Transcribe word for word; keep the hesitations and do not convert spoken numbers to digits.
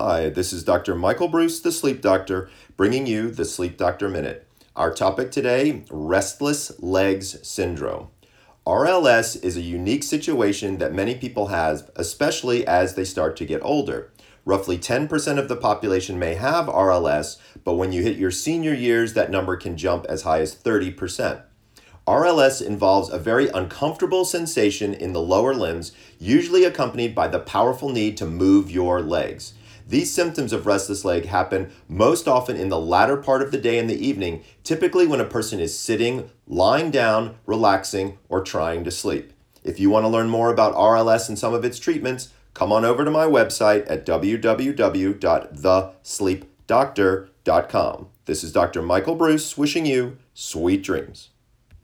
Hi, this is Doctor Michael Bruce, the Sleep Doctor, bringing you the Sleep Doctor Minute. Our topic today, Restless Legs Syndrome. R L S is a unique situation that many people have, especially as they start to get older. Roughly ten percent of the population may have R L S, but when you hit your senior years, that number can jump as high as thirty percent. R L S involves a very uncomfortable sensation in the lower limbs, usually accompanied by the powerful need to move your legs. These symptoms of restless leg happen most often in the latter part of the day and the evening, typically when a person is sitting, lying down, relaxing, or trying to sleep. If you want to learn more about R L S and some of its treatments, come on over to my website at w w w dot the sleep doctor dot com. This is Doctor Michael Bruce wishing you sweet dreams.